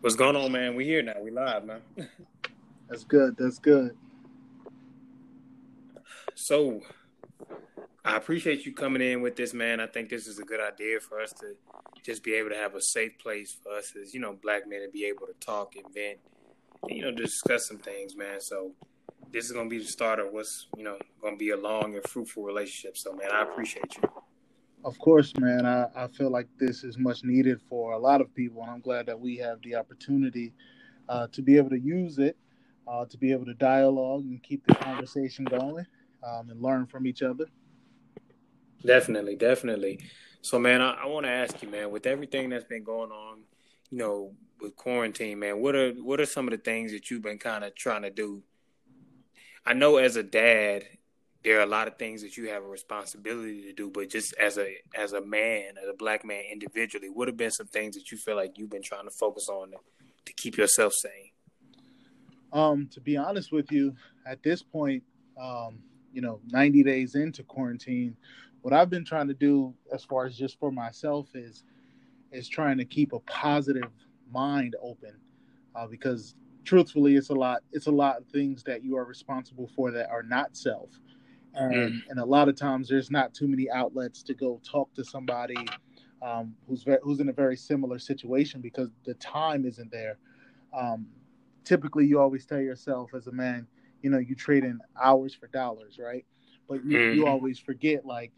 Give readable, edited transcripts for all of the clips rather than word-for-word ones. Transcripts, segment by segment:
What's going on, man? We here now. We live, man. That's good. That's good. So, I appreciate you coming in with this, man. I think this is a good idea for us to just be able to have a safe place for us as, you know, black men to be able to talk and vent and, you know, discuss some things, man. So, this is going to be the start of what's, you know, going to be a long and fruitful relationship. So, man, I appreciate you. Of course, man. I feel like this is much needed for a lot of people, and I'm glad that we have the opportunity to be able to use it, to be able to dialogue and keep the conversation going and learn from each other. Definitely, definitely. So, man, I want to ask you, man, with everything that's been going on, you know, with quarantine, man, what are some of the things that you've been kind of trying to do? I know as a dad, there are a lot of things that you have a responsibility to do, but just as a man, as a black man individually, what have been some things that you feel like you've been trying to focus on to keep yourself sane? To be honest with you, at this point, you know, 90 days into quarantine, what I've been trying to do as far as just for myself is trying to keep a positive mind open, because truthfully, it's a lot of things that you are responsible for that are not self. And a lot of times there's not too many outlets to go talk to somebody who's in a very similar situation because the time isn't there. Typically, you always tell yourself as a man, you know, you trade in hours for dollars, right? But you always forget, like,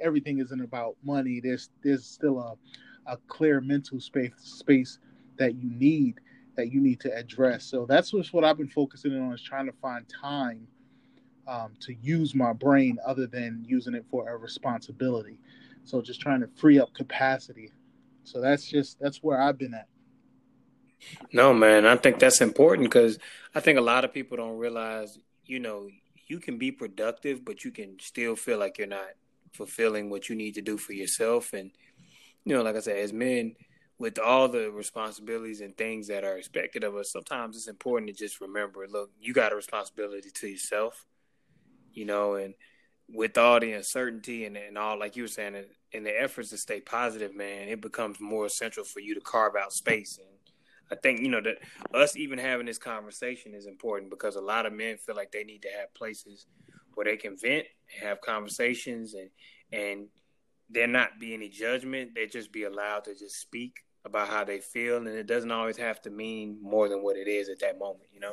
everything isn't about money. There's still a clear mental space that you need to address. So that's just what I've been focusing on, is trying to find time to use my brain other than using it for a responsibility. So just trying to free up capacity. So that's where I've been at. No, man, I think that's important because I think a lot of people don't realize, you know, you can be productive, but you can still feel like you're not fulfilling what you need to do for yourself. And, you know, like I said, as men, with all the responsibilities and things that are expected of us, sometimes it's important to just remember, look, you got a responsibility to yourself, you know, and with all the uncertainty and all, like you were saying, and the efforts to stay positive, man, it becomes more essential for you to carve out space. And I think, you know, that us even having this conversation is important because a lot of men feel like they need to have places where they can vent and have conversations and there not be any judgment. They just be allowed to just speak about how they feel, and it doesn't always have to mean more than what it is at that moment, you know?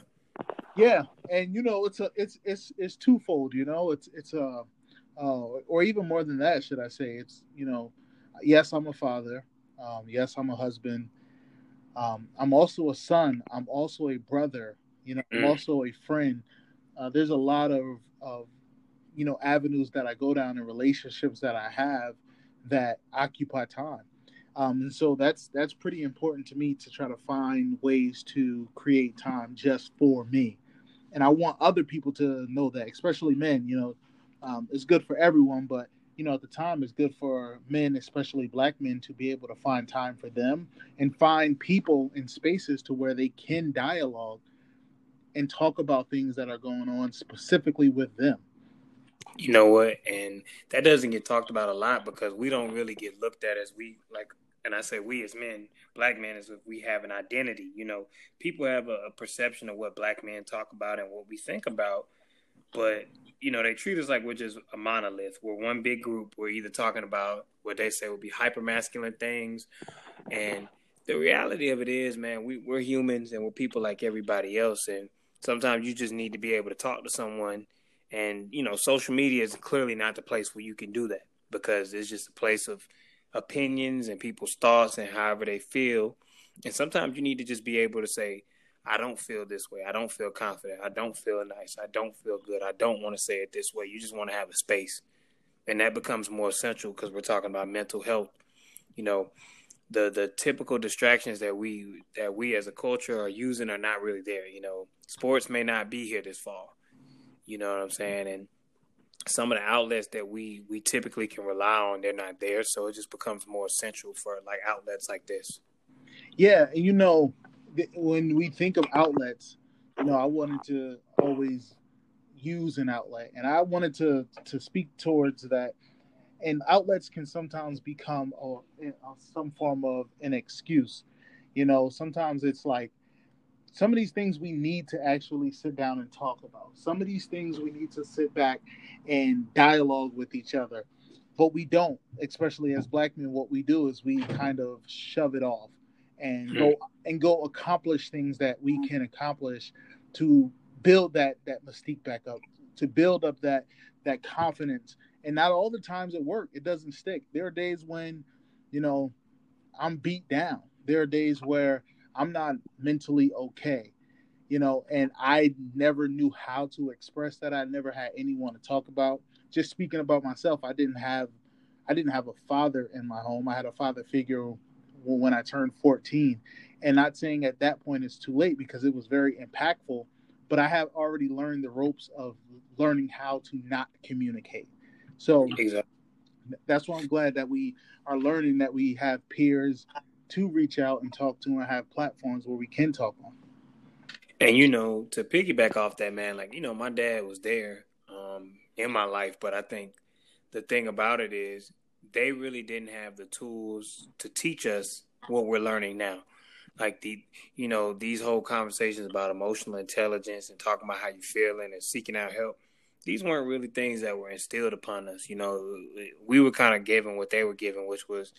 Yeah, and you know, it's twofold, you know. Or even more than that, should I say? It's, you know, yes, I'm a father. Yes, I'm a husband. I'm also a son. I'm also a brother. You know, I'm also a friend. There's a lot of you know, avenues that I go down and relationships that I have that occupy time. And so that's pretty important to me, to try to find ways to create time just for me. And I want other people to know that, especially men, you know, it's good for everyone, but, you know, at the time it's good for men, especially black men, to be able to find time for them and find people in spaces to where they can dialogue and talk about things that are going on specifically with them. You know what? And that doesn't get talked about a lot because we don't really get looked at as we, like, and I say we as men, black men, as if we have an identity. You know, people have a perception of what black men talk about and what we think about, but, you know, they treat us like we're just a monolith. We're one big group. We're either talking about what they say would be hypermasculine things, and the reality of it is, man, we're humans and we're people like everybody else, and sometimes you just need to be able to talk to someone. And, you know, social media is clearly not the place where you can do that because it's just a place of opinions and people's thoughts and however they feel. And sometimes you need to just be able to say, I don't feel this way. I don't feel confident. I don't feel nice. I don't feel good. I don't want to say it this way. You just want to have a space. And that becomes more essential because we're talking about mental health. You know, the typical distractions that we as a culture are using are not really there. You know, sports may not be here this fall. You know what I'm saying? And some of the outlets that we typically can rely on, they're not there. So it just becomes more essential for, like, outlets like this. Yeah. And, you know, when we think of outlets, you know, I wanted to always use an outlet. And I wanted to speak towards that. And outlets can sometimes become some form of an excuse. You know, sometimes it's like some of these things we need to actually sit down and talk about. Some of these things we need to sit back and dialogue with each other. But we don't, especially as Black men. What we do is we kind of shove it off and go accomplish things that we can accomplish to build that mystique back up, to build up that confidence. And not all the times it works. It doesn't stick. There are days when, you know, I'm beat down. There are days where I'm not mentally okay, you know, and I never knew how to express that. I never had anyone to talk about. Just speaking about myself, I didn't have a father in my home. I had a father figure when I turned 14, and not saying at that point it's too late because it was very impactful, but I have already learned the ropes of learning how to not communicate. So that's why I'm glad that we are learning that we have peers to reach out and talk to and have platforms where we can talk on. And, you know, to piggyback off that, man, like, you know, my dad was there in my life, but I think the thing about it is they really didn't have the tools to teach us what we're learning now. Like, you know, these whole conversations about emotional intelligence and talking about how you're feeling and seeking out help, these weren't really things that were instilled upon us. You know, we were kind of given what they were given, which was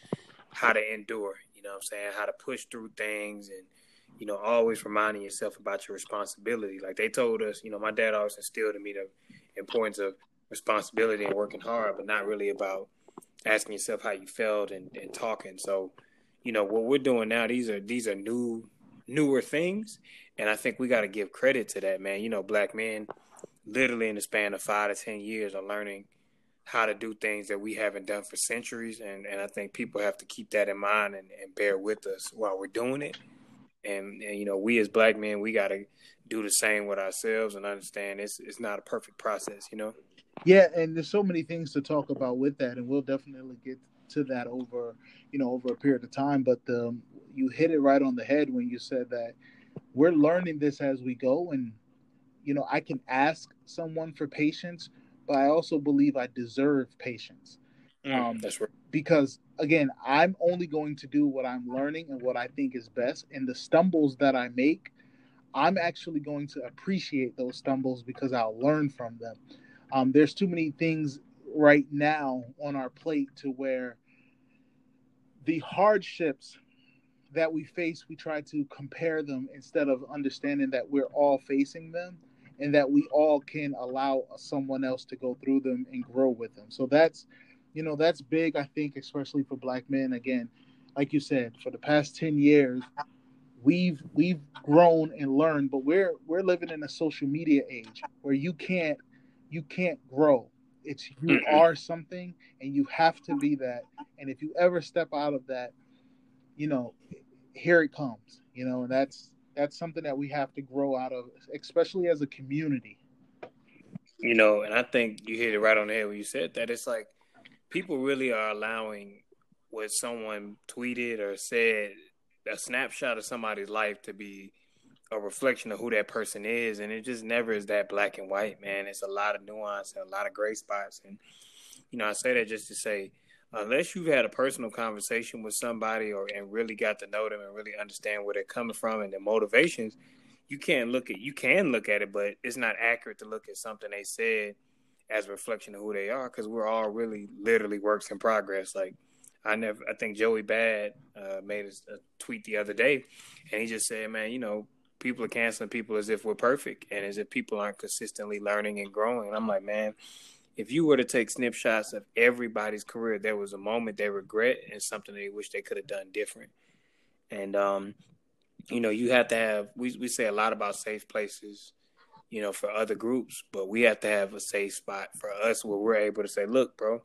how to endure, you know what I'm saying, how to push through things and, you know, always reminding yourself about your responsibility. Like they told us, you know, my dad always instilled in me the importance of responsibility and working hard, but not really about asking yourself how you felt and talking. So, you know, what we're doing now, these are newer things. And I think we got to give credit to that, man. You know, Black men literally in the span of 5 to 10 years are learning how to do things that we haven't done for centuries. And I think people have to keep that in mind and bear with us while we're doing it. And, you know, we as Black men, we got to do the same with ourselves and understand it's not a perfect process, you know? Yeah. And there's so many things to talk about with that. And we'll definitely get to that over, you know, over a period of time. But you hit it right on the head when you said that we're learning this as we go. And, you know, I can ask someone for patience, but I also believe I deserve patience. That's right. Because, again, I'm only going to do what I'm learning and what I think is best. And the stumbles that I make, I'm actually going to appreciate those stumbles because I'll learn from them. There's too many things right now on our plate to where the hardships that we face, we try to compare them instead of understanding that we're all facing them and that we all can allow someone else to go through them and grow with them. So that's, you know, that's big, I think, especially for Black men. Again, like you said, for the past 10 years, we've grown and learned, but we're living in a social media age where you can't grow. It's you are something and you have to be that. And if you ever step out of that, you know, here it comes, you know, and that's something that we have to grow out of, especially as a community. You know, and I think you hit it right on the head when you said that. It's like people really are allowing what someone tweeted or said, a snapshot of somebody's life, to be a reflection of who that person is. And it just never is that black and white, man. It's a lot of nuance and a lot of gray spots. And, you know, I say that just to say, unless you've had a personal conversation with somebody and really got to know them and really understand where they're coming from and their motivations, you can look at it, but it's not accurate to look at something they said as a reflection of who they are, because we're all really literally works in progress. Like, I think Joey Bad made a tweet the other day, and he just said, man, you know, people are canceling people as if we're perfect and as if people aren't consistently learning and growing. And I'm like, man, if you were to take snapshots of everybody's career, there was a moment they regret and something they wish they could have done different. And, you know, you have to have, we say a lot about safe places, you know, for other groups, but we have to have a safe spot for us where we're able to say, look, bro,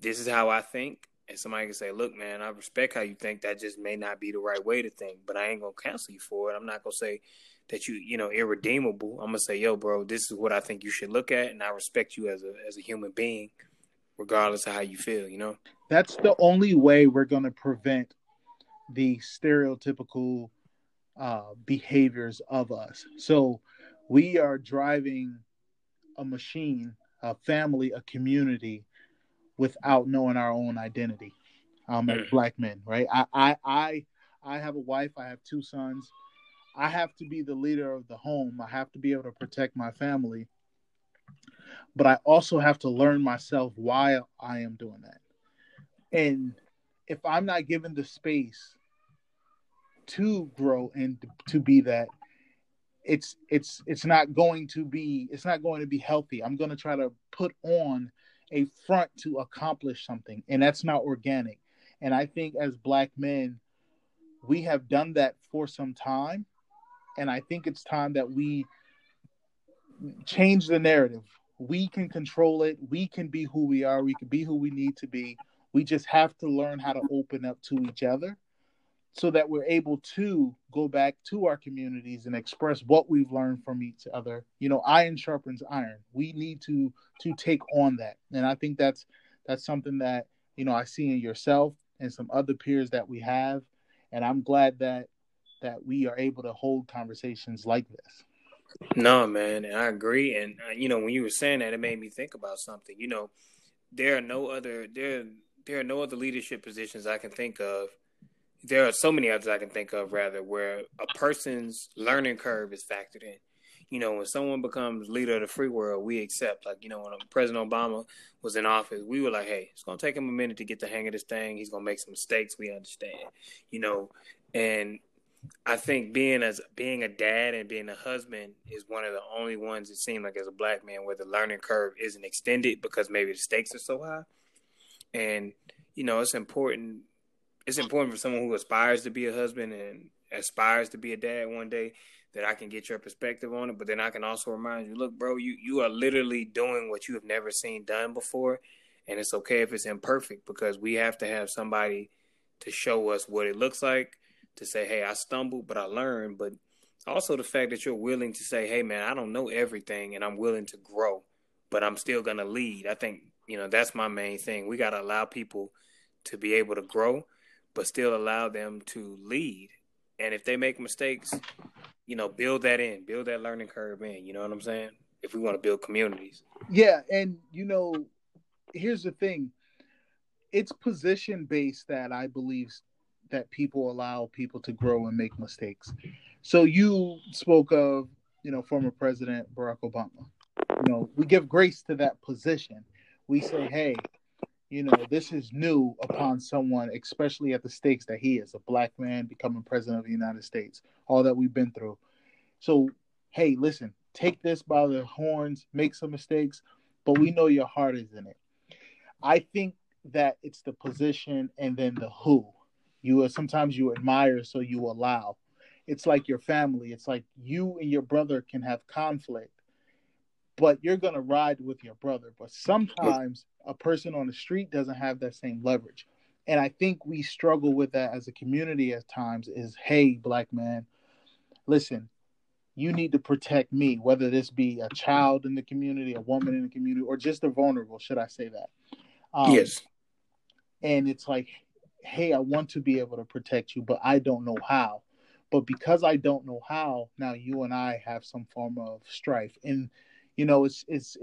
this is how I think. And somebody can say, look, man, I respect how you think. That just may not be the right way to think, but I ain't going to cancel you for it. I'm not going to say that you know, irredeemable. I'm going to say, yo, bro, this is what I think you should look at. And I respect you as a human being, regardless of how you feel, you know? That's the only way we're going to prevent the stereotypical behaviors of us. So we are driving a machine, a family, a community, without knowing our own identity as Black men, right? I I have a wife. I have 2 sons. I have to be the leader of the home. I have to be able to protect my family. But I also have to learn myself why I am doing that. And if I'm not given the space to grow and to be that, it's not going to be healthy. I'm going to try to put on a front to accomplish something, and that's not organic. And I think as Black men, we have done that for some time, and I think it's time that we change the narrative. We can control it. We can be who we are. We can be who we need to be. We just have to learn how to open up to each other so that we're able to go back to our communities and express what we've learned from each other. You know, iron sharpens iron. We need to take on that. And I think that's something that, you know, I see in yourself and some other peers that we have. And I'm glad that we are able to hold conversations like this. No, man, and I agree. And, you know, when you were saying that, it made me think about something. You know, there are no other leadership positions I can think of. There are so many others I can think of, rather, where a person's learning curve is factored in. You know, when someone becomes leader of the free world, we accept, like, you know, when President Obama was in office, we were like, hey, it's going to take him a minute to get the hang of this thing. He's going to make some mistakes. We understand, you know, and I think being a dad and being a husband is one of the only ones, it seemed like, as a Black man, where the learning curve isn't extended because maybe the stakes are so high. And, you know, it's important. It's important for someone who aspires to be a husband and aspires to be a dad one day that I can get your perspective on it. But then I can also remind you, look, bro, you are literally doing what you have never seen done before. And it's okay if it's imperfect, because we have to have somebody to show us what it looks like, to say, hey, I stumbled, but I learned. But also the fact that you're willing to say, hey, man, I don't know everything, and I'm willing to grow, but I'm still going to lead. I think, you know, that's my main thing. We got to allow people to be able to grow, but still allow them to lead. And if they make mistakes, you know, build that in, build that learning curve in, you know what I'm saying? If we want to build communities. Yeah. And, you know, here's the thing. It's position based that I believe that people allow people to grow and make mistakes. So you spoke of, you know, former President Barack Obama. You know, we give grace to that position. We say, hey, you know, this is new upon someone, especially at the stakes that he is, a Black man becoming president of the United States, all that we've been through. So, hey, listen, take this by the horns, make some mistakes, but we know your heart is in it. I think that it's the position and then the who. Sometimes you admire, so you allow. It's like your family. It's like you and your brother can have conflict, but you're going to ride with your brother. But sometimes a person on the street doesn't have that same leverage. And I think we struggle with that as a community at times is, hey, Black man, listen, you need to protect me, whether this be a child in the community, a woman in the community, or just a vulnerable, should I say that? Yes. And it's like, hey, I want to be able to protect you, but I don't know how. But because I don't know how, now you and I have some form of strife. And you know, it's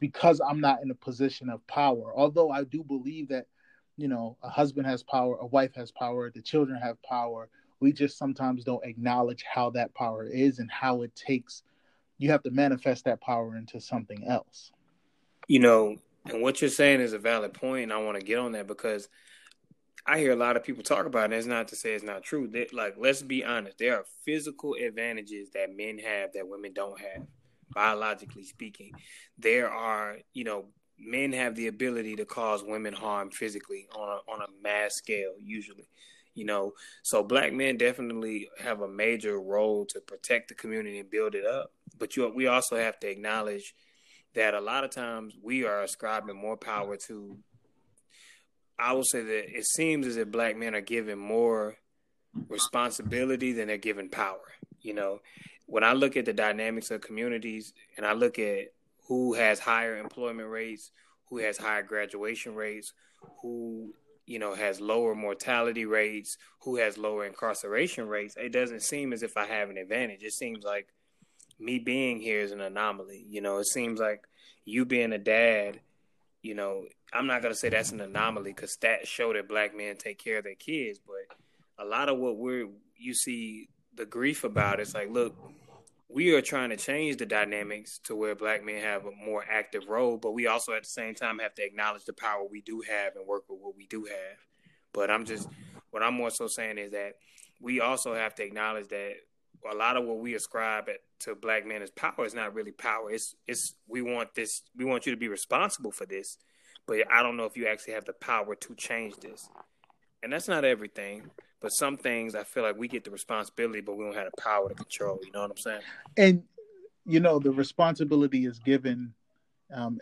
because I'm not in a position of power. Although I do believe that, you know, a husband has power, a wife has power, the children have power. We just sometimes don't acknowledge how that power is and how it takes. You have to manifest that power into something else. You know, and what you're saying is a valid point, and I want to get on that because I hear a lot of people talk about it, and it's not to say it's not true. Let's be honest. There are physical advantages that men have that women don't have. Biologically speaking, there are, you know, men have the ability to cause women harm physically on a mass scale, usually, you know, so Black men definitely have a major role to protect the community and build it up. But we also have to acknowledge that a lot of times we are ascribing more power to, I will say that it seems as if Black men are given more responsibility than they're given power. You know, when I look at the dynamics of communities and I look at who has higher employment rates, who has higher graduation rates, who, you know, has lower mortality rates, who has lower incarceration rates, it doesn't seem as if I have an advantage. It seems like me being here is an anomaly. You know, it seems like you being a dad, you know, I'm not going to say that's an anomaly because stats show that Black men take care of their kids, but a lot of what you see the grief about, it's like, look, we are trying to change the dynamics to where black men have a more active role, but we also at the same time have to acknowledge the power we do have and work with what we do have. But what I'm more so saying is that we also have to acknowledge that a lot of what we ascribe to black men as power is not really power. It's we want you to be responsible for this, but I don't know if you actually have the power to change this. And that's not everything, but some things I feel like we get the responsibility, but we don't have the power to control. You know what I'm saying? And, you know, the responsibility is given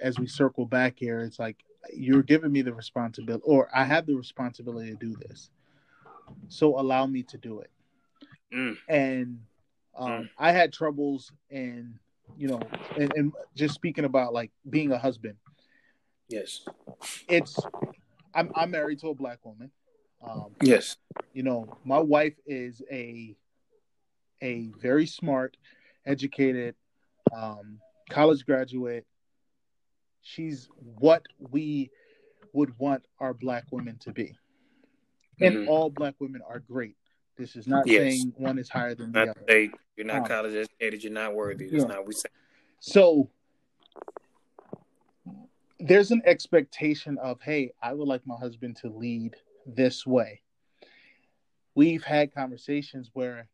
as we circle back here. It's like, you're giving me the responsibility, or I have the responsibility to do this. So allow me to do it. And I had troubles in, you know, and just speaking about like being a husband. Yes. I'm married to a black woman. Yes. You know, my wife is a very smart, educated, college graduate. She's what we would want our black women to be. And all black women are great. This is not saying one is higher than the other. You're not college educated. You're not worthy. That's not what we say. So there's an expectation of, hey, I would like my husband to lead this way. We've had conversations where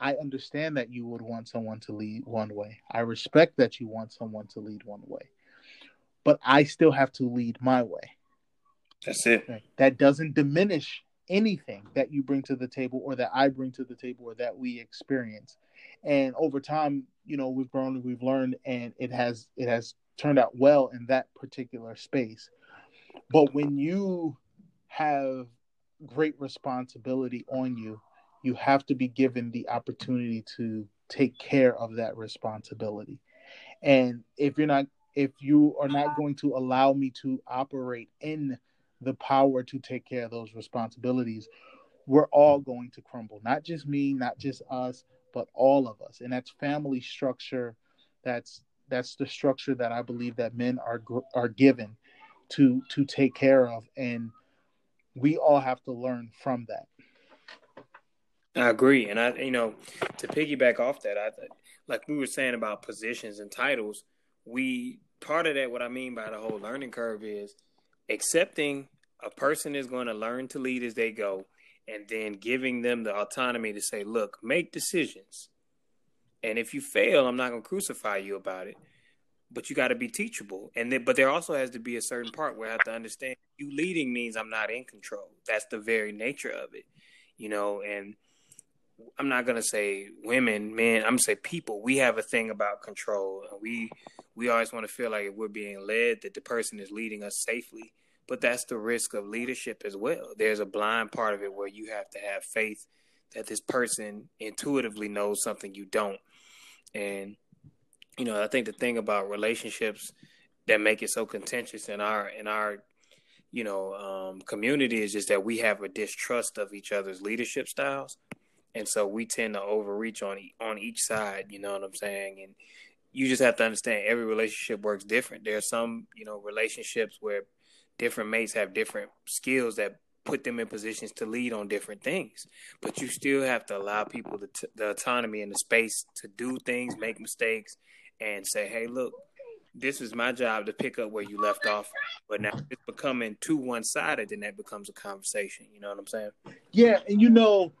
I understand that you would want someone to lead one way. I respect that you want someone to lead one way. But I still have to lead my way. That's it. That doesn't diminish anything that you bring to the table, or that I bring to the table, or that we experience. And over time, you know, we've grown and we've learned, and it has turned out well in that particular space. But when you have great responsibility on you, you have to be given the opportunity to take care of that responsibility. And if you are not going to allow me to operate in the power to take care of those responsibilities, we're all going to crumble. Not just me, not just us, but all of us. And that's family structure. That's the structure that I believe that men are given to take care of. And we all have to learn from that. I agree. And to piggyback off that, like we were saying about positions and titles, part of that, what I mean by the whole learning curve is accepting a person is going to learn to lead as they go, and then giving them the autonomy to say, look, make decisions. And if you fail, I'm not going to crucify you about it, but you got to be teachable. But there also has to be a certain part where I have to understand you leading means I'm not in control. That's the very nature of it, you know, and I'm not going to say women, men, I'm going to say people. We have a thing about control. We always want to feel like if we're being led, that the person is leading us safely. But that's the risk of leadership as well. There's a blind part of it where you have to have faith that this person intuitively knows something you don't. And, you know, I think the thing about relationships that make it so contentious in our you know, community is just that we have a distrust of each other's leadership styles. And so we tend to overreach on each side, you know what I'm saying? And you just have to understand every relationship works different. There are some, you know, relationships where different mates have different skills that put them in positions to lead on different things. But you still have to allow people the autonomy and the space to do things, make mistakes, and say, hey, look, this is my job to pick up where you left off. But now it's becoming too one-sided, then that becomes a conversation. You know what I'm saying? Yeah, and you know...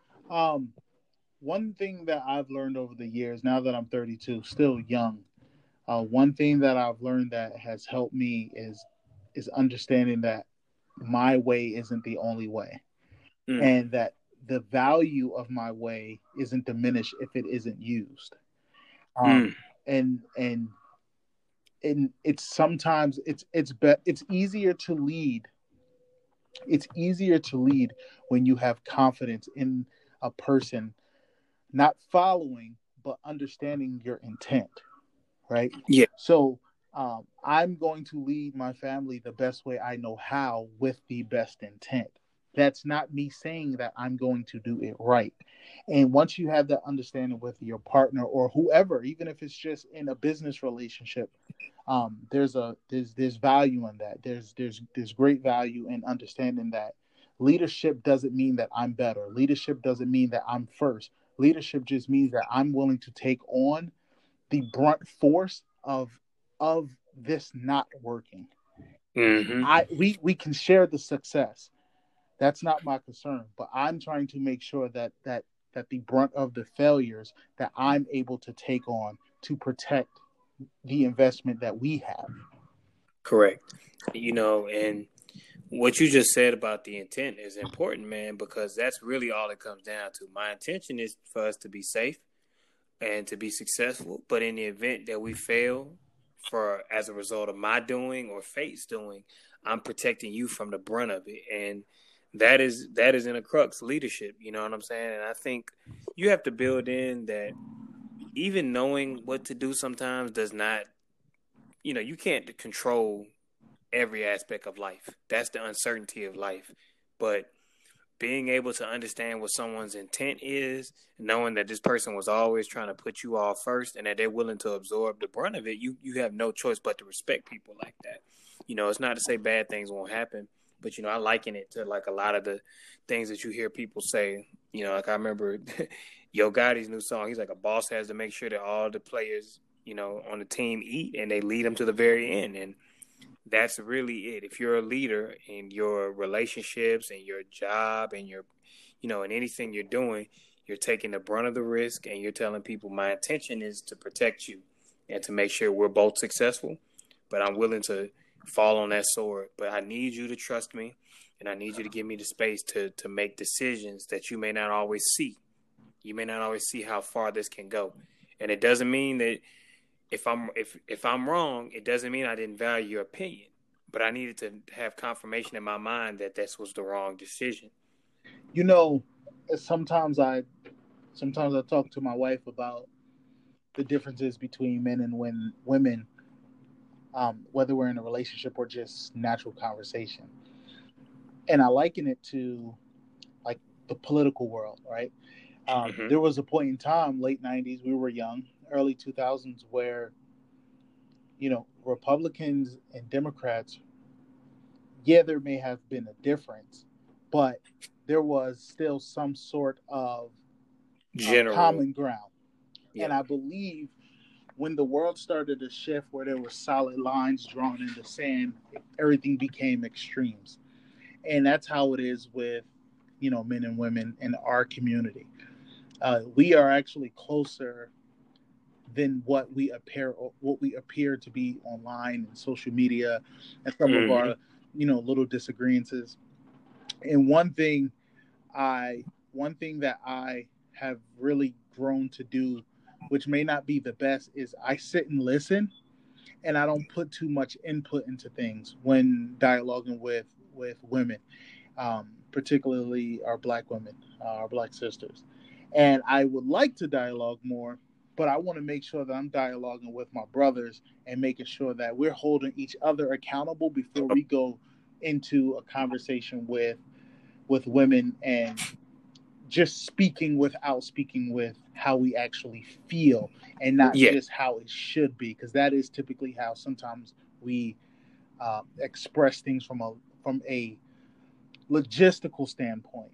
one thing that I've learned over the years, now that I'm 32, still young, one thing that I've learned that has helped me is understanding that my way isn't the only way, and that the value of my way isn't diminished if it isn't used. And it's sometimes it's easier to lead. It's easier to lead when you have confidence in a person, not following, but understanding your intent, right? Yeah. So I'm going to lead my family the best way I know how, with the best intent. That's not me saying that I'm going to do it right. And once you have that understanding with your partner or whoever, even if it's just in a business relationship, there's value in that. There's great value in understanding that Leadership doesn't mean that I'm better. Leadership doesn't mean that I'm first. Leadership just means that I'm willing to take on the brunt force of this not working. Mm-hmm. We can share the success. That's not my concern, but I'm trying to make sure that the brunt of the failures that I'm able to take on to protect the investment that we have. Correct. You know, and what you just said about the intent is important, man, because that's really all it comes down to. My intention is for us to be safe and to be successful, but in the event that we fail as a result of my doing or fate's doing, I'm protecting you from the brunt of it. And that is in a crux, leadership, you know what I'm saying? And I think you have to build in that even knowing what to do sometimes does not, you know, you can't control every aspect of life. That's the uncertainty of life. But being able to understand what someone's intent is, knowing that this person was always trying to put you all first and that they're willing to absorb the brunt of it, you have no choice but to respect people like that. You know, it's not to say bad things won't happen, but, you know, I liken it to, like, a lot of the things that you hear people say. You know, like, I remember Yo Gotti's new song. He's like, a boss has to make sure that all the players, you know, on the team eat, and they lead them to the very end. And that's really it. If you're a leader in your relationships and your job and your, you know, in anything you're doing, you're taking the brunt of the risk and you're telling people, my intention is to protect you and to make sure we're both successful, but I'm willing to fall on that sword. But I need you to trust me, and I need you to give me the space to make decisions that you may not always see. You may not always see how far this can go. And it doesn't mean that if I'm wrong, it doesn't mean I didn't value your opinion, but I needed to have confirmation in my mind that this was the wrong decision. You know, sometimes I talk to my wife about the differences between men and women, whether we're in a relationship or just natural conversation. And I liken it to, like, the political world, right? Mm-hmm. There was a point in time, late 90s, we were young, early 2000s, where, you know, Republicans and Democrats, yeah, there may have been a difference, but there was still some sort of common ground. Yeah. And I believe when the world started to shift where there were solid lines drawn in the sand, everything became extremes. And that's how it is with, you know, men and women in our community. We are actually closer than what we appear to be online and social media, and some of our, you know, little disagreements. And one thing that I have really grown to do, which may not be the best, is I sit and listen, and I don't put too much input into things when dialoguing with women, particularly our Black women, our Black sisters. And I would like to dialogue more, but I want to make sure that I'm dialoguing with my brothers and making sure that we're holding each other accountable before we go into a conversation with women, and just speaking without speaking with how we actually feel and not just how it should be, because that is typically how sometimes we express things from a logistical standpoint.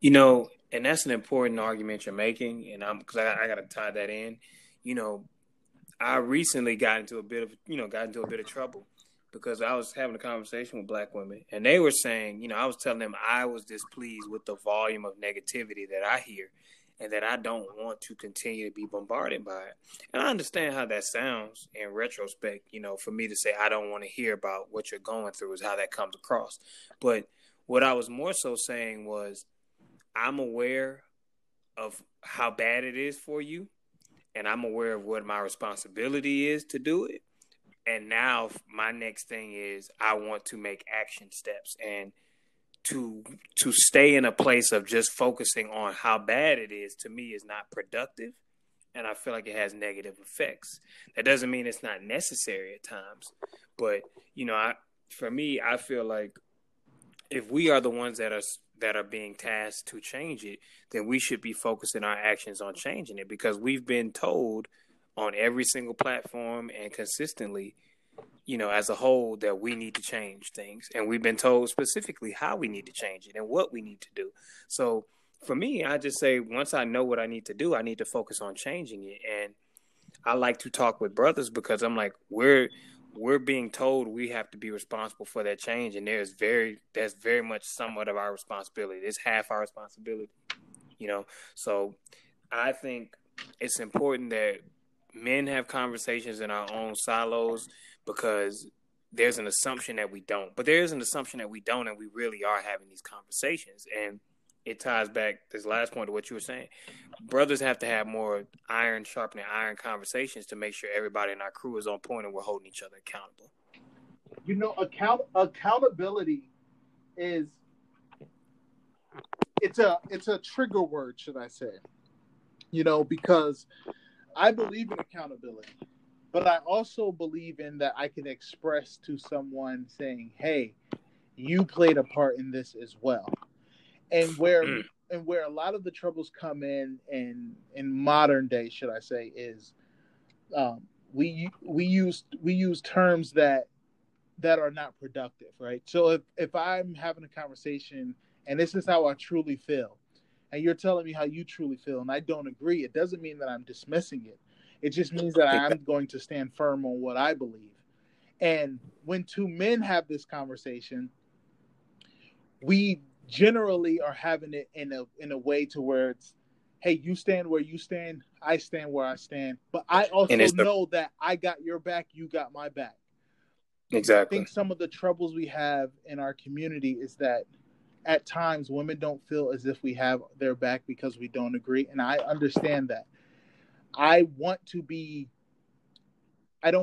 You know, and that's an important argument you're making, and I'm glad I got to tie that in. You know, I recently got into a bit of trouble because I was having a conversation with Black women, and they were saying, you know, I was telling them I was displeased with the volume of negativity that I hear, and that I don't want to continue to be bombarded by it. And I understand how that sounds in retrospect. You know, for me to say I don't want to hear about what you're going through is how that comes across. But what I was more so saying was, I'm aware of how bad it is for you, and I'm aware of what my responsibility is to do it. And now my next thing is I want to make action steps, and to stay in a place of just focusing on how bad it is, to me, is not productive. And I feel like it has negative effects. That doesn't mean it's not necessary at times, but, you know, I feel like if we are the ones that are being tasked to change it, then we should be focusing our actions on changing it, because we've been told on every single platform and consistently you know, as a whole, that we need to change things. And we've been told specifically how we need to change it and what we need to do. So for me, I just say, once I know what I need to do, I need to focus on changing it. And I like to talk with brothers because I'm like, we're being told we have to be responsible for that change. And that's very much somewhat of our responsibility. It's half our responsibility, you know? So I think it's important that men have conversations in our own silos, because there's an assumption that we don't. But there is an assumption that we don't, and we really are having these conversations. And it ties back this last point to what you were saying. Brothers have to have more iron sharpening iron conversations to make sure everybody in our crew is on point and we're holding each other accountable. You know, accountability is it's a trigger word, should I say? You know, because I believe in accountability, but I also believe in that I can express to someone saying, "Hey, you played a part in this as well." And where a lot of the troubles come in modern day, should I say, is we use terms that are not productive, right? So if I'm having a conversation and this is how I truly feel, and you're telling me how you truly feel, and I don't agree, it doesn't mean that I'm dismissing it. It just means that I'm going to stand firm on what I believe. And when two men have this conversation, we generally are having it in a way to where it's, hey, you stand where you stand, I stand where I stand, but I also know that I got your back, you got my back. Exactly. I think some of the troubles we have in our community is that at times women don't feel as if we have their back because we don't agree, and I understand that. I don't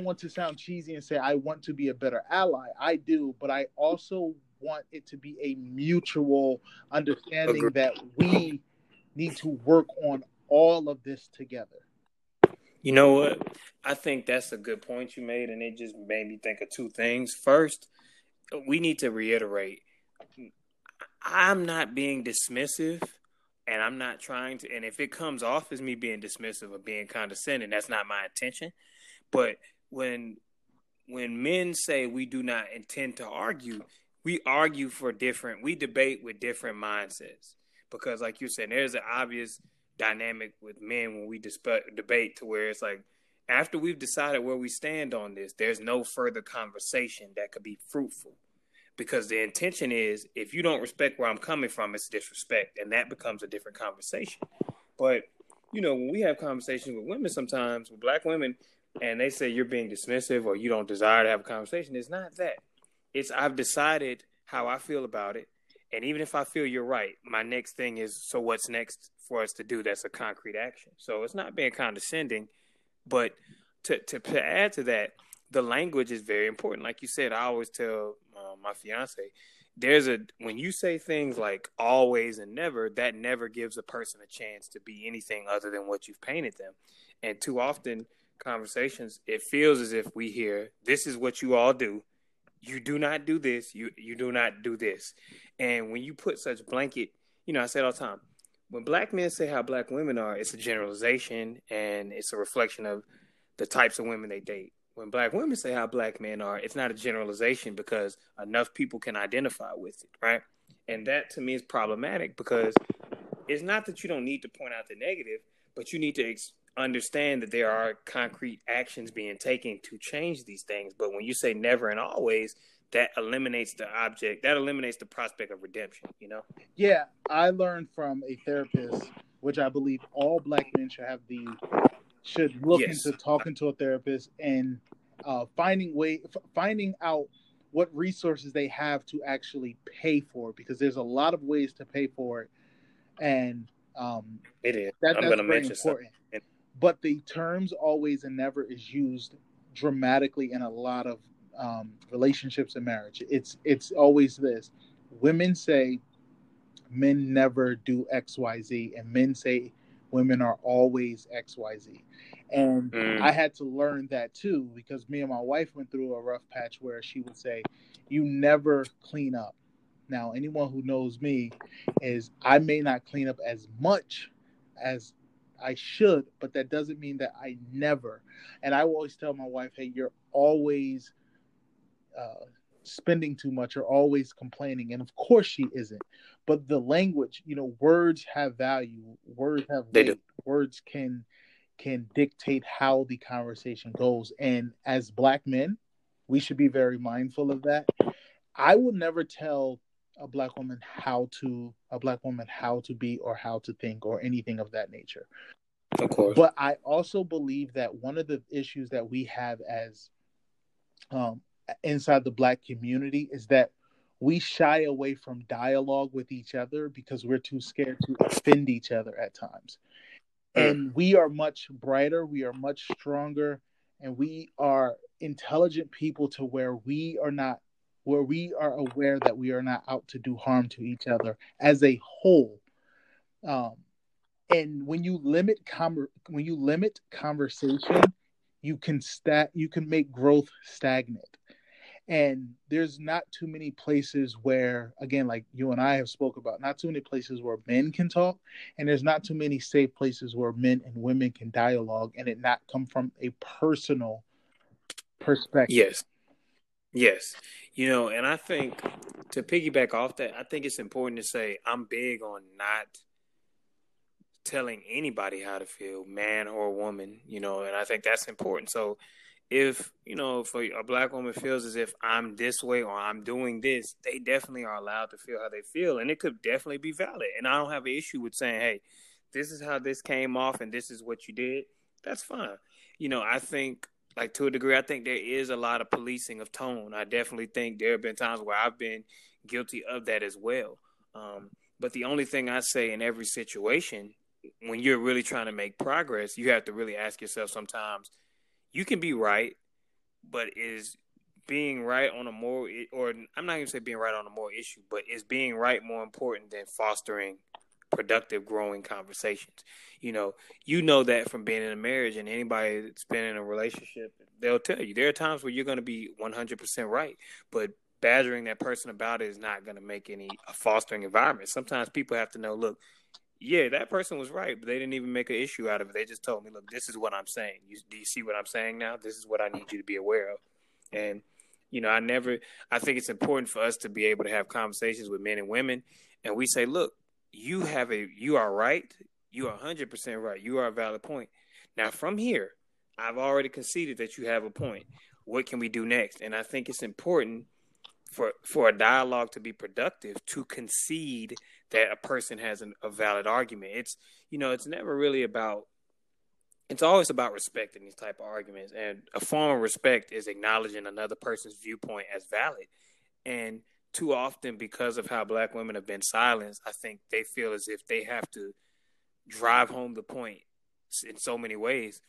want to sound cheesy and say I want to be a better ally. I do, but I also want it to be a mutual understanding that we need to work on all of this together. You know what? I think that's a good point you made, and it just made me think of two things. First, we need to reiterate, I'm not being dismissive, and I'm not trying to, and if it comes off as me being dismissive or being condescending, that's not my intention. But when men say we do not intend to argue, we argue for different, we debate with different mindsets, because like you said, there's an obvious dynamic with men when we debate to where it's like, after we've decided where we stand on this, there's no further conversation that could be fruitful, because the intention is, if you don't respect where I'm coming from, it's disrespect, and that becomes a different conversation. But, you know, when we have conversations with women sometimes, with black women, and they say you're being dismissive or you don't desire to have a conversation, it's not that. It's I've decided how I feel about it, and even if I feel you're right, my next thing is, so what's next for us to do that's a concrete action? So it's not being condescending, but to add to that, the language is very important. Like you said, I always tell my fiance, when you say things like always and never, that never gives a person a chance to be anything other than what you've painted them. And too often conversations, it feels as if we hear, this is what you all do. You do not do this. You do not do this. And when you put such blanket, you know, I say it all the time, when black men say how black women are, it's a generalization and it's a reflection of the types of women they date. When black women say how black men are, it's not a generalization because enough people can identify with it, right? And that to me is problematic, because it's not that you don't need to point out the negative, but you need to understand that there are concrete actions being taken to change these things. But when you say never and always, that eliminates the prospect of redemption, you know? Yeah, I learned from a therapist, which I believe all black men should look into talking to a therapist and finding out what resources they have to actually pay for it, because there's a lot of ways to pay for it. And it is. That's very important. But the terms always and never is used dramatically in a lot of relationships and marriage. It's always this. Women say men never do X, Y, Z, and men say women are always X, Y, Z. And I had to learn that too, because me and my wife went through a rough patch where she would say, you never clean up. Now, anyone who knows me is I may not clean up as much as I should, but that doesn't mean that I never. And I will always tell my wife, hey, you're always spending too much or always complaining. And of course she isn't. But the language, you know, words have value. Words have weight. Words can dictate how the conversation goes. And as Black men, we should be very mindful of that. I will never tell a black woman how to be or how to think or anything of that nature. Of course. But I also believe that one of the issues that we have as inside the Black community is that we shy away from dialogue with each other because we're too scared to offend each other at times. And we are much brighter, we are much stronger, and we are intelligent people to where we are aware that we are not out to do harm to each other as a whole. And when you limit conversation, you can make growth stagnant. And there's not too many places where, again, like you and I have spoke about, not too many places where men can talk, and there's not too many safe places where men and women can dialogue and it not come from a personal perspective. Yes. You know, and I think to piggyback off that, I think it's important to say I'm big on not telling anybody how to feel, man or woman, you know, and I think that's important. So if, you know, for a Black woman feels as if I'm this way or I'm doing this, they definitely are allowed to feel how they feel. And it could definitely be valid. And I don't have an issue with saying, hey, this is how this came off and this is what you did. That's fine. You know, I think, like, to a degree, I think there is a lot of policing of tone. I definitely think there have been times where I've been guilty of that as well. But the only thing I say in every situation, when you're really trying to make progress, you have to really ask yourself sometimes, you can be right, but is being right on a moral, or I'm not going to say being right on a moral issue, but is being right more important than fostering productive, growing conversations? You know that from being in a marriage, and anybody that's been in a relationship, they'll tell you there are times where you're going to be 100% right, but badgering that person about it is not going to make any a fostering environment. Sometimes people have to know, look, yeah, that person was right, but they didn't even make an issue out of it. They just told me, look, this is what I'm saying. Do you see what I'm saying now? This is what I need you to be aware of. And, you know, I think it's important for us to be able to have conversations with men and women. And we say, look, you are right. You are 100% right. You are a valid point. Now, from here, I've already conceded that you have a point. What can we do next? And I think it's important for a dialogue to be productive, to concede that a person has a valid argument. It's, you know, it's never really about, it's always about respect in these type of arguments. And a form of respect is acknowledging another person's viewpoint as valid. And too often, because of how Black women have been silenced, I think they feel as if they have to drive home the point in so many ways.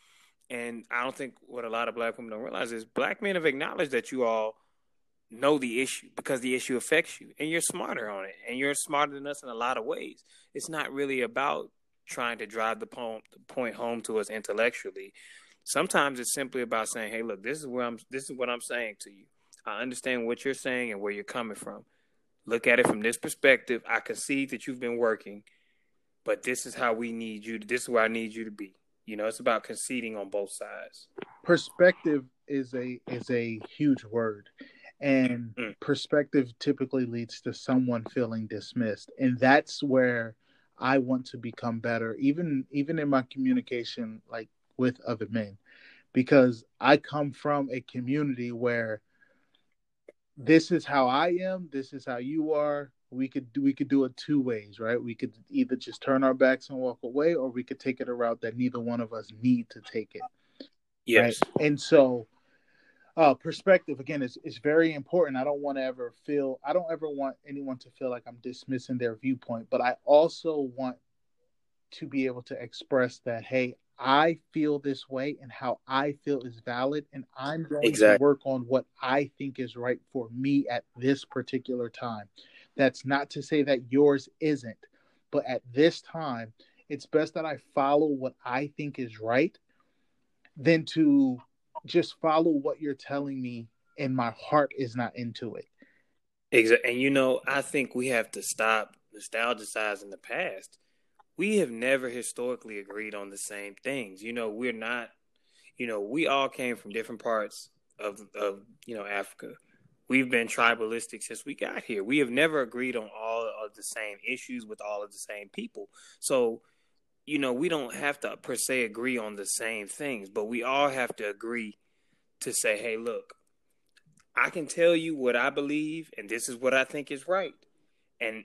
And I don't think what a lot of Black women don't realize is Black men have acknowledged that you all know the issue because the issue affects you, and you're smarter on it, and you're smarter than us in a lot of ways. It's not really about trying to drive the point home to us intellectually. Sometimes it's simply about saying, hey, look, this is what I'm saying to you. I understand what you're saying and where you're coming from. Look at it from this perspective. I concede that you've been working, but this is how we need you. This is where I need you to be. You know, it's about conceding on both sides. Perspective is a huge word. And perspective typically leads to someone feeling dismissed. And that's where I want to become better, even in my communication, like with other men, because I come from a community where this is how I am. This is how you are. We could do it two ways, right? We could either just turn our backs and walk away, or we could take it a route that neither one of us need to take it. Yes. Right? And so, perspective, again, is very important. I don't ever want anyone to feel like I'm dismissing their viewpoint, but I also want to be able to express that, hey, I feel this way and how I feel is valid, and I'm going to work on what I think is right for me at this particular time. That's not to say that yours isn't, but at this time, it's best that I follow what I think is right than to just follow what you're telling me and my heart is not into it. Exactly. And, you know, I think we have to stop nostalgicizing the past. We have never historically agreed on the same things. You know, we're not, you know, we all came from different parts of Africa. We've been tribalistic since we got here. We have never agreed on all of the same issues with all of the same people. So, you know, we don't have to per se agree on the same things, but we all have to agree to say, hey, look, I can tell you what I believe, and this is what I think is right. And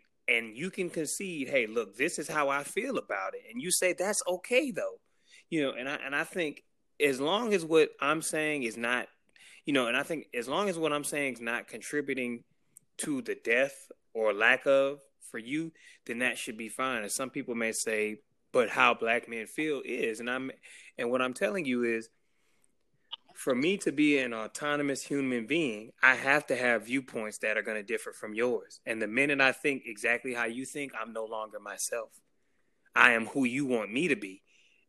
you can concede, hey, look, this is how I feel about it. And you say, that's okay, though. You know, and I think as long as what I'm saying is not, you know, and I think as long as what I'm saying is not contributing to the death or lack of for you, then that should be fine. And some people may say, but how black men feel is, and what I'm telling you is, for me to be an autonomous human being, I have to have viewpoints that are going to differ from yours. And the minute I think exactly how you think, I'm no longer myself. I am who you want me to be.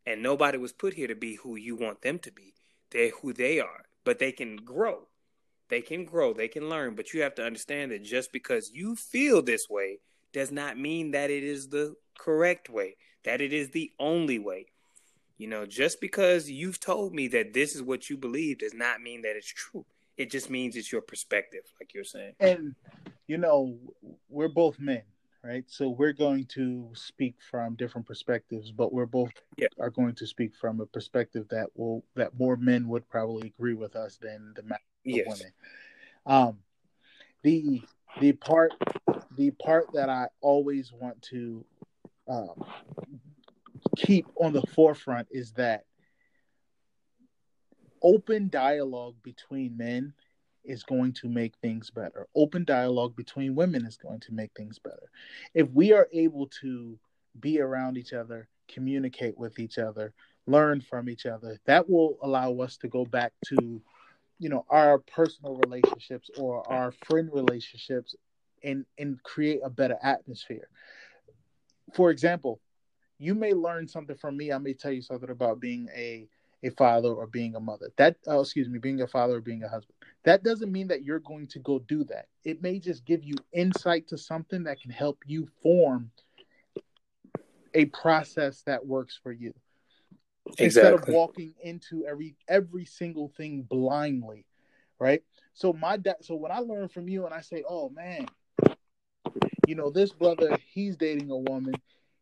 And nobody was put here to be who you want them to be. They're who they are. But they can grow. They can grow. They can learn. But you have to understand that just because you feel this way does not mean that it is the correct way, that it is the only way. You know, just because you've told me that this is what you believe does not mean that it's true. It just means it's your perspective, like you're saying. And, you know, we're both men, right? So we're going to speak from different perspectives, but we're both are going to speak from a perspective that will, that more men would probably agree with us than the women. The part that I always want to keep on the forefront is that open dialogue between men is going to make things better. Open dialogue between women is going to make things better. If we are able to be around each other, communicate with each other, learn from each other, that will allow us to go back to, you know, our personal relationships or our friend relationships and create a better atmosphere. For example, you may learn something from me. I may tell you something about being a father or being a mother. Being a father or being a husband. That doesn't mean that you're going to go do that. It may just give you insight to something that can help you form a process that works for you. Exactly. Instead of walking into every single thing blindly, right? So when I learn from you and I say, oh man, you know, this brother, he's dating a woman.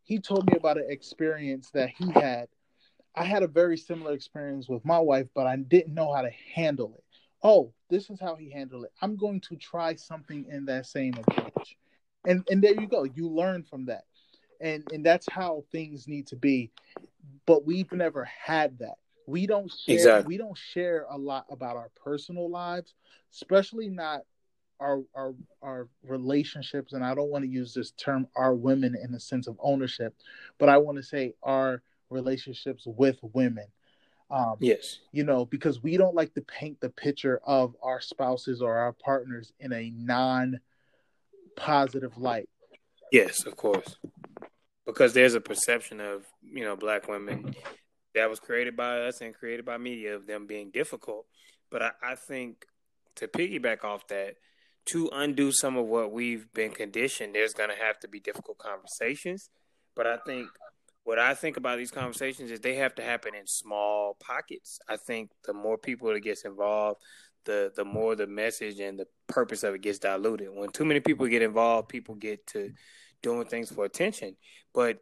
He told me about an experience that he had. I had a very similar experience with my wife, but I didn't know how to handle it. Oh, this is how he handled it. I'm going to try something in that same approach. And there you go. You learn from that. And that's how things need to be. But we've never had that. We don't share a lot about our personal lives, especially not our relationships, and I don't want to use this term our women in the sense of ownership, but I want to say our relationships with women. Yes. You know, because we don't like to paint the picture of our spouses or our partners in a non-positive light. Yes, of course. Because there's a perception of, you know, black women that was created by us and created by media of them being difficult. But I think to piggyback off that, to undo some of what we've been conditioned, there's going to have to be difficult conversations. But I think what I think about these conversations is they have to happen in small pockets. I think the more people that gets involved, the more the message and the purpose of it gets diluted. When too many people get involved, people get to doing things for attention. But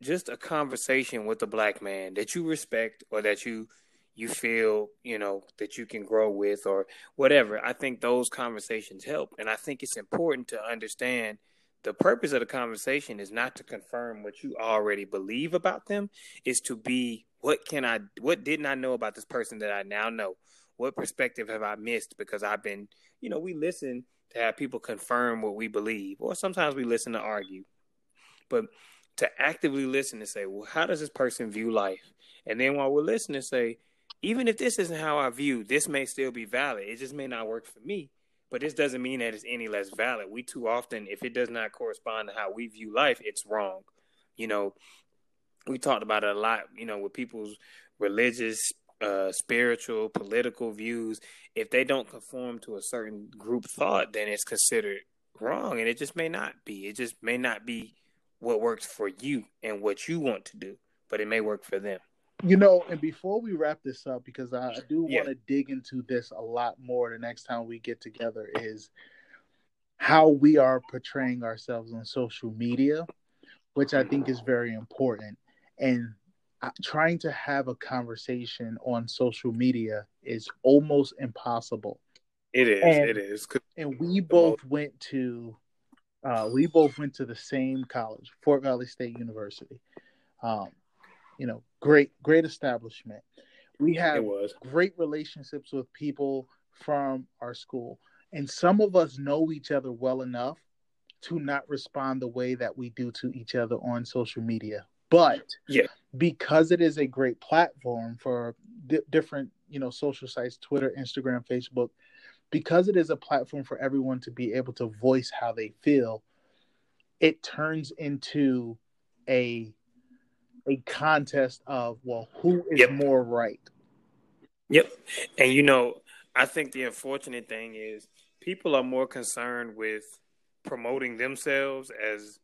just a conversation with a black man that you respect or that you feel, you know, that you can grow with or whatever. I think those conversations help. And I think it's important to understand the purpose of the conversation is not to confirm what you already believe about them. It's to be, what didn't I know about this person that I now know? What perspective have I missed? Because I've been, you know, we listen to have people confirm what we believe, or sometimes we listen to argue. But to actively listen and say, well, how does this person view life? And then while we're listening, say, even if this isn't how I view, this may still be valid. It just may not work for me, but this doesn't mean that it's any less valid. We too often, if it does not correspond to how we view life, it's wrong. You know, we talked about it a lot, you know, with people's religious, spiritual, political views. If they don't conform to a certain group thought, then it's considered wrong. And it just may not be. It just may not be what works for you and what you want to do, but it may work for them. You know, and before we wrap this up, because I do want to dig into this a lot more the next time we get together, is how we are portraying ourselves on social media, which I think is very important. And trying to have a conversation on social media is almost impossible. It is. And we both went to the same college, Fort Valley State University. You know, great establishment. We have great relationships with people from our school. And some of us know each other well enough to not respond the way that we do to each other on social media. But because it is a great platform for different, you know, social sites, Twitter, Instagram, Facebook, because it is a platform for everyone to be able to voice how they feel, it turns into a contest of, well, who is more right? Yep. And, you know, I think the unfortunate thing is people are more concerned with promoting themselves as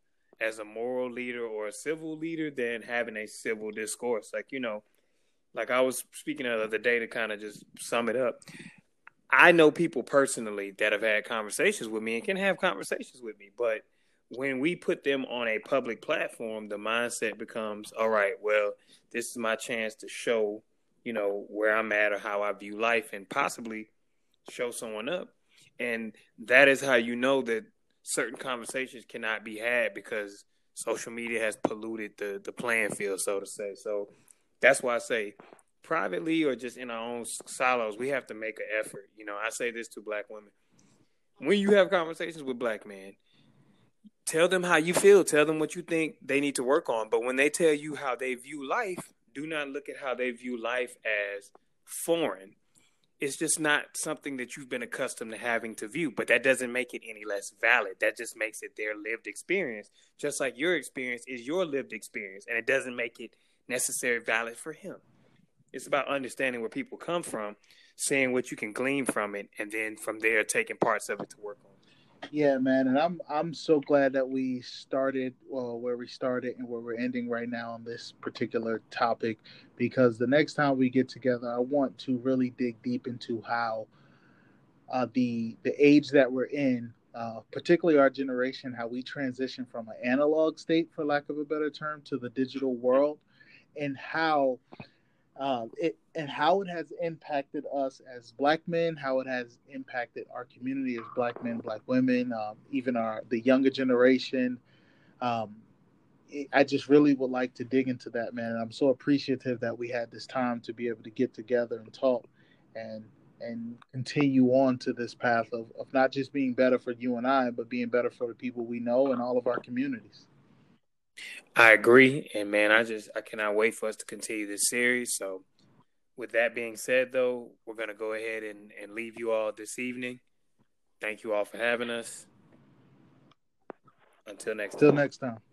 a moral leader or a civil leader than having a civil discourse. Like, you know, like I was speaking of the other day, to kind of just sum it up, I know people personally that have had conversations with me and can have conversations with me, but when we put them on a public platform, the mindset becomes, all right, well, this is my chance to show, you know, where I'm at or how I view life and possibly show someone up. And that is how you know that certain conversations cannot be had, because social media has polluted the playing field, so to say. So that's why I say privately or just in our own silos, we have to make an effort. You know, I say this to black women. When you have conversations with black men, tell them how you feel. Tell them what you think they need to work on. But when they tell you how they view life, do not look at how they view life as foreign. It's just not something that you've been accustomed to having to view. But that doesn't make it any less valid. That just makes it their lived experience. Just like your experience is your lived experience. And it doesn't make it necessarily valid for him. It's about understanding where people come from, seeing what you can glean from it, and then from there taking parts of it to work on. Yeah, man, and I'm so glad that we started where we started and where we're ending right now on this particular topic, because the next time we get together, I want to really dig deep into how the age that we're in, particularly our generation, how we transition from an analog state, for lack of a better term, to the digital world, and how it has impacted us as black men, how it has impacted our community as black men, black women, even the younger generation. I just really would like to dig into that, man. And I'm so appreciative that we had this time to be able to get together and talk and continue on to this path of not just being better for you and I, but being better for the people we know and all of our communities. I agree. And man, I cannot wait for us to continue this series. So with that being said, though, we're going to go ahead and leave you all this evening. Thank you all for having us. Until next time.